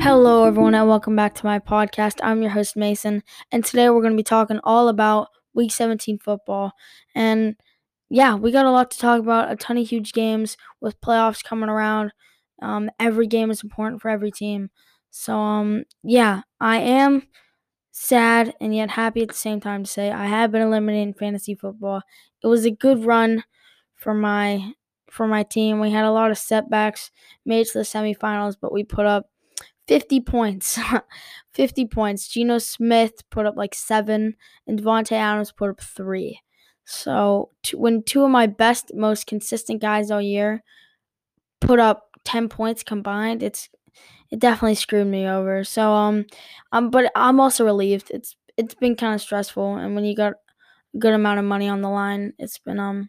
Hello everyone and welcome back to my podcast. I'm your host Mason, and today we're going to be talking all about Week 17 football. And yeah, we got a lot to talk about, a ton of huge games with playoffs coming around. Every game is important for every team. So yeah, I am sad and yet happy at the same time to say I have been eliminated in fantasy football. It was a good run for my team. We had a lot of setbacks, made it to the semifinals, but we put up 50 points. 50 points. Geno Smith put up like 7, and Devontae Adams put up 3. So when two of my best, most consistent guys all year put up 10 points combined, it definitely screwed me over. So but I'm also relieved. It's been kind of stressful, and when you got a good amount of money on the line, it's been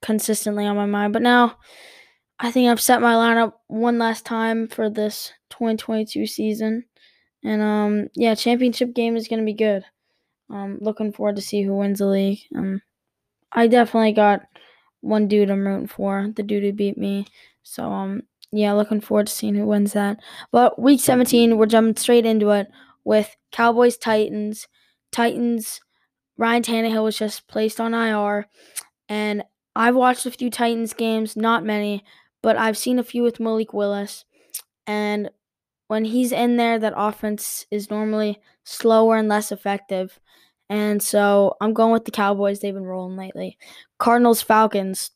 consistently on my mind. But now I think I've set my lineup one last time for this 2022 season. And, yeah, championship game is going to be good. Looking forward to see who wins the league. I definitely got one dude I'm rooting for, the dude who beat me. So, yeah, looking forward to seeing who wins that. But Week 17, we're jumping straight into it with Cowboys-Titans. Titans, Ryan Tannehill was just placed on IR. And I've watched a few Titans games, not many, but I've seen a few with Malik Willis, and when he's in there, that offense is normally slower and less effective, and so I'm going with the Cowboys. They've been rolling lately. Cardinals, Falcons.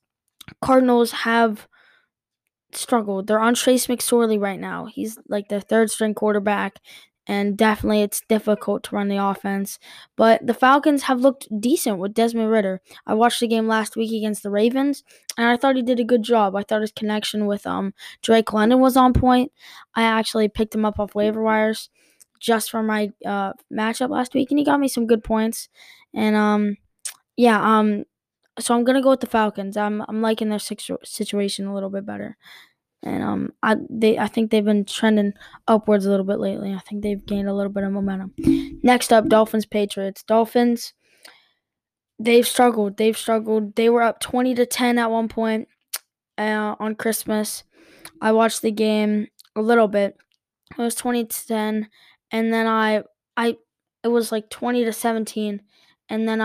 Cardinals have struggled. They're on Trace McSorley right now. He's like their third-string quarterback, and definitely it's difficult to run the offense. But the Falcons have looked decent with Desmond Ridder. I watched the game last week against the Ravens, and I thought he did a good job. I thought his connection with Drake London was on point. I actually picked him up off waiver wires just for my matchup last week, and he got me some good points. And, so I'm going to go with the Falcons. I'm liking their situation a little bit better. And I think they've been trending upwards a little bit lately. I think they've gained a little bit of momentum. Next up, Dolphins, Patriots. Dolphins, they've struggled. They were up 20-10 at one point on Christmas. I watched the game a little bit. It was 20-10, and then it was like 20-17, and then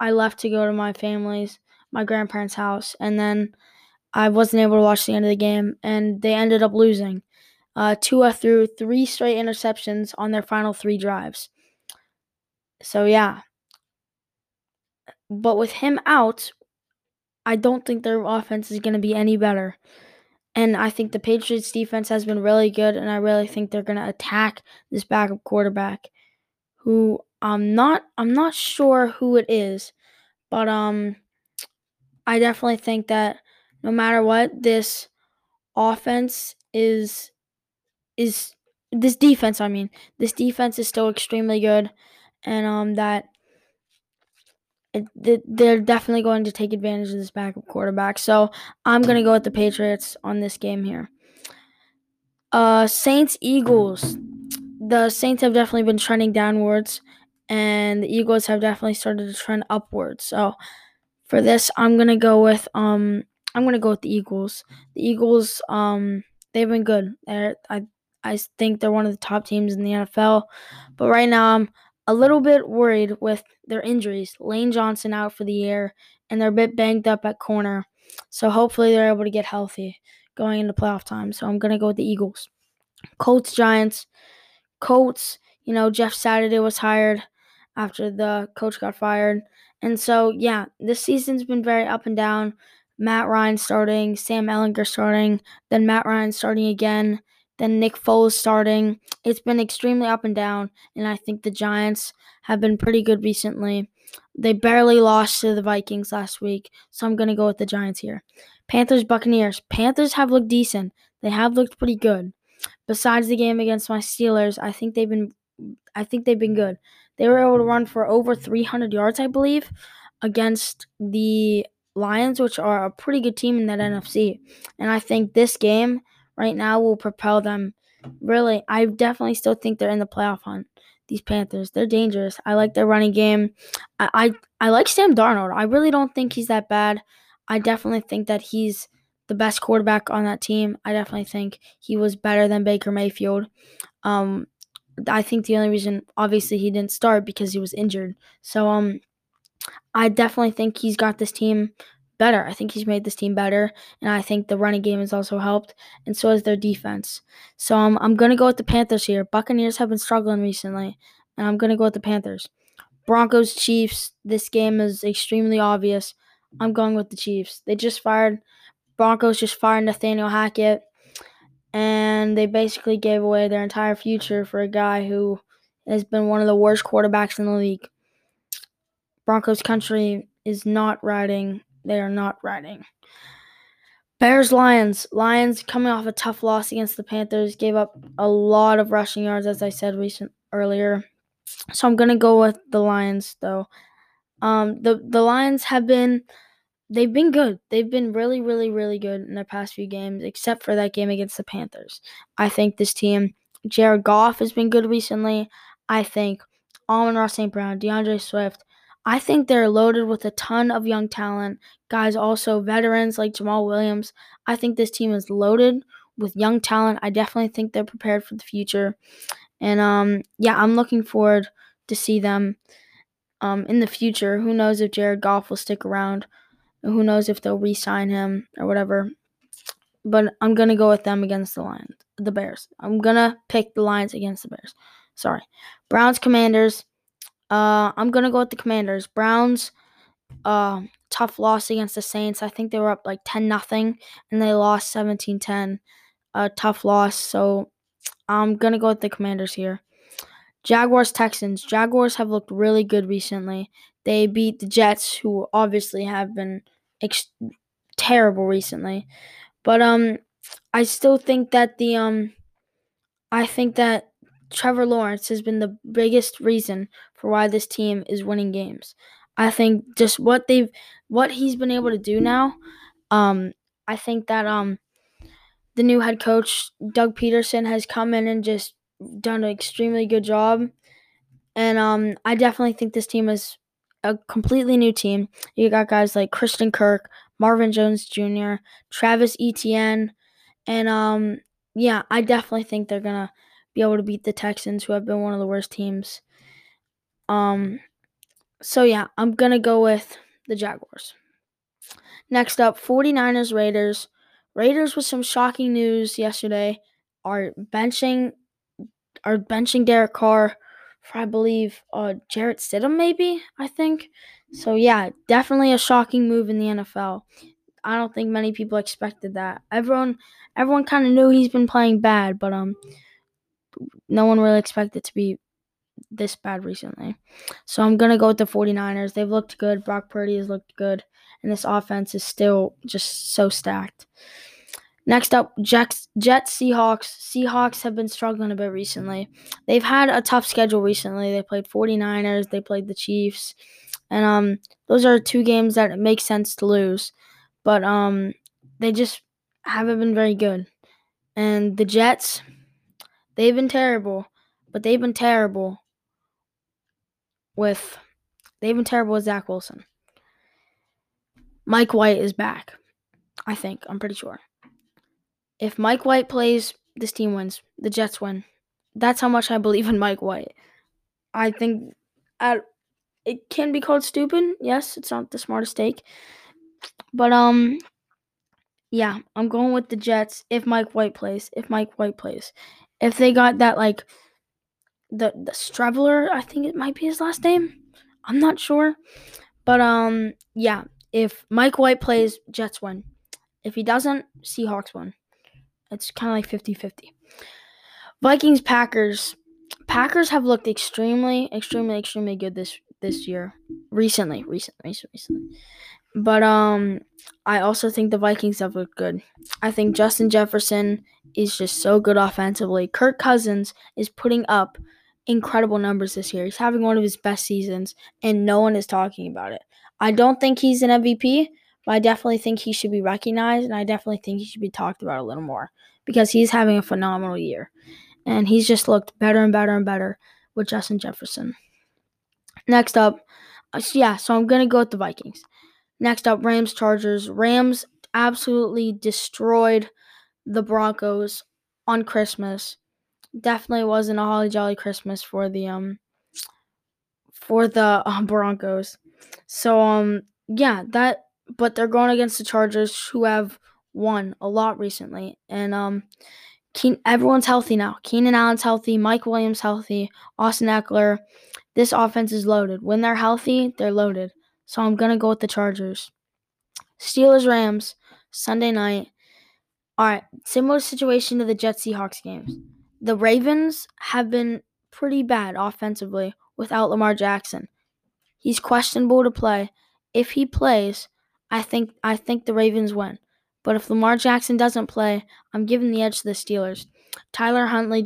I left to go to my grandparents' house, and then I wasn't able to watch the end of the game, and they ended up losing. Tua threw 3 straight interceptions on their final 3 drives. So, yeah. But with him out, I don't think their offense is going to be any better. And I think the Patriots' defense has been really good, and I really think they're going to attack this backup quarterback, who I'm not sure who it is, but I definitely think that no matter what, this defense is still extremely good, and they're definitely going to take advantage of this backup quarterback. So I'm going to go with the Patriots on this game here. Saints, Eagles. The Saints have definitely been trending downwards, and the Eagles have definitely started to trend upwards. So for this, I'm going to go with the Eagles. The Eagles, they've been good. I think they're one of the top teams in the NFL. But right now, I'm a little bit worried with their injuries. Lane Johnson out for the year, and they're a bit banged up at corner. So hopefully they're able to get healthy going into playoff time. So I'm going to go with the Eagles. Colts, Giants. Colts, Jeff Saturday was hired after the coach got fired. And so, yeah, this season's been very up and down. Matt Ryan starting, Sam Ehlinger starting, then Matt Ryan starting again, then Nick Foles starting. It's been extremely up and down, and I think the Giants have been pretty good recently. They barely lost to the Vikings last week, so I'm going to go with the Giants here. Panthers, Buccaneers. Panthers have looked decent. They have looked pretty good. Besides the game against my Steelers, I think they've been good. They were able to run for over 300 yards, I believe, against the Lions, which are a pretty good team in that NFC. And I think this game right now will propel them. Really, I definitely still think they're in the playoff hunt, these Panthers. They're dangerous. I like their running game. I like Sam Darnold. I really don't think he's that bad. I definitely think that he's the best quarterback on that team. I definitely think he was better than Baker Mayfield. I think the only reason, obviously, he didn't start because he was injured. So I definitely think he's got this team better. I think he's made this team better, and I think the running game has also helped, and so has their defense. So I'm going to go with the Panthers here. Buccaneers have been struggling recently, and I'm going to go with the Panthers. Broncos, Chiefs, this game is extremely obvious. I'm going with the Chiefs. Broncos just fired Nathaniel Hackett, and they basically gave away their entire future for a guy who has been one of the worst quarterbacks in the league. Broncos country is not riding. They are not riding. Bears, Lions. Lions coming off a tough loss against the Panthers. Gave up a lot of rushing yards, as I said earlier. So I'm going to go with the Lions, though. The Lions have been... They've been good. They've been really, really, really good in their past few games, except for that game against the Panthers. I think this team, Jared Goff has been good recently. I think Almond Ross St. Brown, DeAndre Swift. I think they're loaded with a ton of young talent. Guys, also veterans like Jamal Williams. I think this team is loaded with young talent. I definitely think they're prepared for the future. And, I'm looking forward to see them in the future. Who knows if Jared Goff will stick around. Who knows if they'll re-sign him or whatever. But I'm going to go with them against the Bears. I'm going to pick the Lions against the Bears. Sorry. Browns, Commanders. I'm going to go with the Commanders. Browns, tough loss against the Saints. I think they were up like 10-0, and they lost 17-10. Tough loss. So I'm going to go with the Commanders here. Jaguars, Texans. Jaguars have looked really good recently. They beat the Jets, who obviously have been terrible recently. But I still think that I think that Trevor Lawrence has been the biggest reason for why this team is winning games. I think just what he's been able to do now. I think that the new head coach Doug Peterson has come in and just done an extremely good job, and I definitely think this team is a completely new team. You got guys like Christian Kirk, Marvin Jones Jr., Travis Etienne, and I definitely think they're gonna be able to beat the Texans, who have been one of the worst teams. I'm gonna go with the Jaguars. Next up, 49ers, Raiders. Raiders, with some shocking news yesterday, are benching Derek Carr for, I believe, Jarrett Stidham, maybe, I think. So, yeah, definitely a shocking move in the NFL. I don't think many people expected that. Everyone kind of knew he's been playing bad, but no one really expected it to be this bad recently. So I'm going to go with the 49ers. They've looked good. Brock Purdy has looked good, and this offense is still just so stacked. Next up, Jets, Seahawks. Seahawks have been struggling a bit recently. They've had a tough schedule recently. They played 49ers. They played the Chiefs. And those are two games that it makes sense to lose. But they just haven't been very good. And the Jets, they've been terrible. But they've been terrible with Zach Wilson. Mike White is back, I think. I'm pretty sure. If Mike White plays, this team wins. The Jets win. That's how much I believe in Mike White. I think it can be called stupid. Yes, it's not the smartest take. But, I'm going with the Jets if Mike White plays. If they got that, like, the Streveler, I think it might be his last name. I'm not sure. But, if Mike White plays, Jets win. If he doesn't, Seahawks win. It's kind of like 50-50. Vikings, Packers. Packers have looked extremely, extremely, extremely good this year. Recently. But I also think the Vikings have looked good. I think Justin Jefferson is just so good offensively. Kirk Cousins is putting up incredible numbers this year. He's having one of his best seasons, and no one is talking about it. I don't think he's an MVP, but I definitely think he should be recognized, and I definitely think he should be talked about a little more because he's having a phenomenal year. And he's just looked better and better and better with Justin Jefferson. Next up, I'm going to go with the Vikings. Next up, Rams, Chargers. Rams absolutely destroyed the Broncos on Christmas. Definitely wasn't a holly jolly Christmas for the Broncos. So but they're going against the Chargers, who have won a lot recently, and everyone's healthy now. Keenan Allen's healthy, Mike Williams healthy, Austin Eckler. This offense is loaded. When they're healthy, they're loaded. So I'm going to go with the Chargers. Steelers-Rams, Sunday night. All right, similar situation to the Jets-Seahawks games. The Ravens have been pretty bad offensively without Lamar Jackson. He's questionable to play. If he plays, I think the Ravens win. But if Lamar Jackson doesn't play, I'm giving the edge to the Steelers. Tyler Huntley,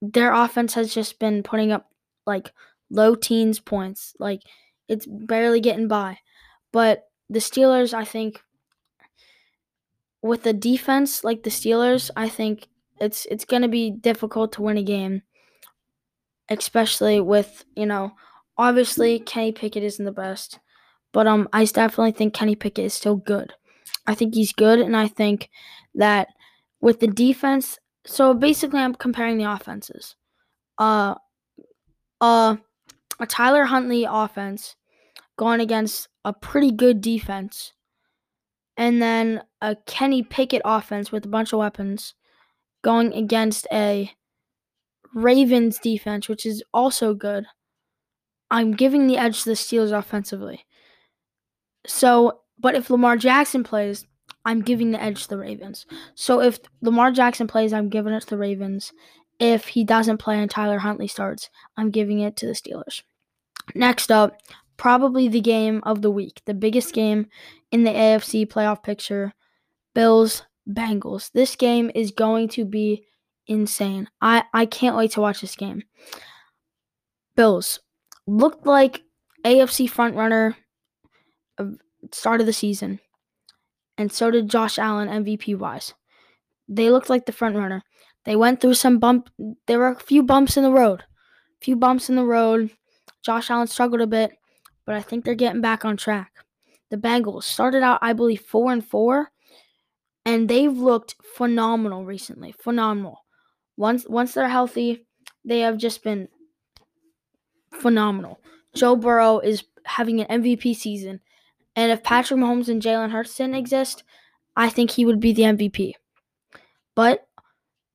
their offense has just been putting up, low teens points. It's barely getting by. But the Steelers, I think, with a defense like the Steelers, I think it's going to be difficult to win a game, especially with, obviously Kenny Pickett isn't the best. But I definitely think Kenny Pickett is still good. I think he's good, and I think that with the defense, so basically I'm comparing the offenses. A Tyler Huntley offense going against a pretty good defense, and then a Kenny Pickett offense with a bunch of weapons going against a Ravens defense, which is also good. I'm giving the edge to the Steelers offensively. But if Lamar Jackson plays, I'm giving the edge to the Ravens. So if Lamar Jackson plays, I'm giving it to the Ravens. If he doesn't play and Tyler Huntley starts, I'm giving it to the Steelers. Next up, probably the game of the week, the biggest game in the AFC playoff picture, Bills-Bengals. This game is going to be insane. I can't wait to watch this game. Bills looked like AFC frontrunner start of the season, and so did Josh Allen MVP-wise. They looked like the front runner. They went through some bump. There were a few bumps in the road. Josh Allen struggled a bit, but I think they're getting back on track. The Bengals started out, I believe, 4-4, and they've looked phenomenal recently. Phenomenal. Once they're healthy, they have just been phenomenal. Joe Burrow is having an MVP season. And if Patrick Mahomes and Jalen Hurts didn't exist, I think he would be the MVP. But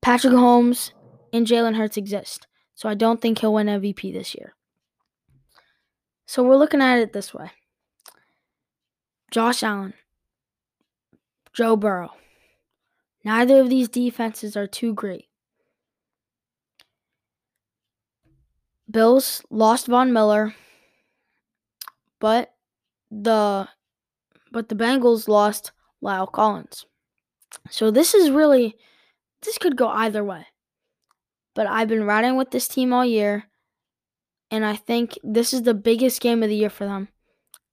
Patrick Mahomes and Jalen Hurts exist, so I don't think he'll win MVP this year. So we're looking at it this way. Josh Allen, Joe Burrow. Neither of these defenses are too great. Bills lost Von Miller, but the Bengals lost Lyle Collins. So this could go either way. But I've been riding with this team all year, and I think this is the biggest game of the year for them,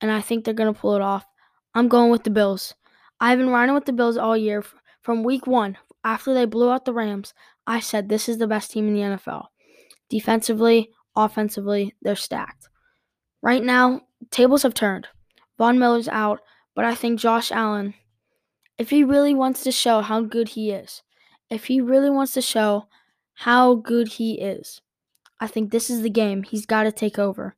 and I think they're going to pull it off. I'm going with the Bills. I've been riding with the Bills all year. From week one, after they blew out the Rams, I said this is the best team in the NFL. Defensively, offensively, they're stacked. Right now, tables have turned. Von Miller's out, but I think Josh Allen, if he really wants to show how good he is, I think this is the game he's got to take over.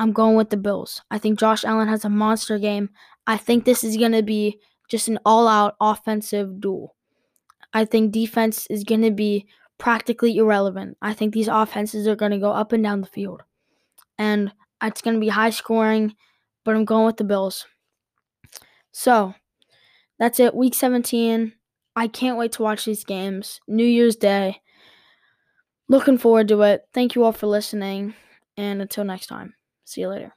I'm going with the Bills. I think Josh Allen has a monster game. I think this is going to be just an all-out offensive duel. I think defense is going to be practically irrelevant. I think these offenses are going to go up and down the field. And it's going to be high scoring, but I'm going with the Bills. So, that's it. Week 17. I can't wait to watch these games. New Year's Day. Looking forward to it. Thank you all for listening, and until next time. See you later.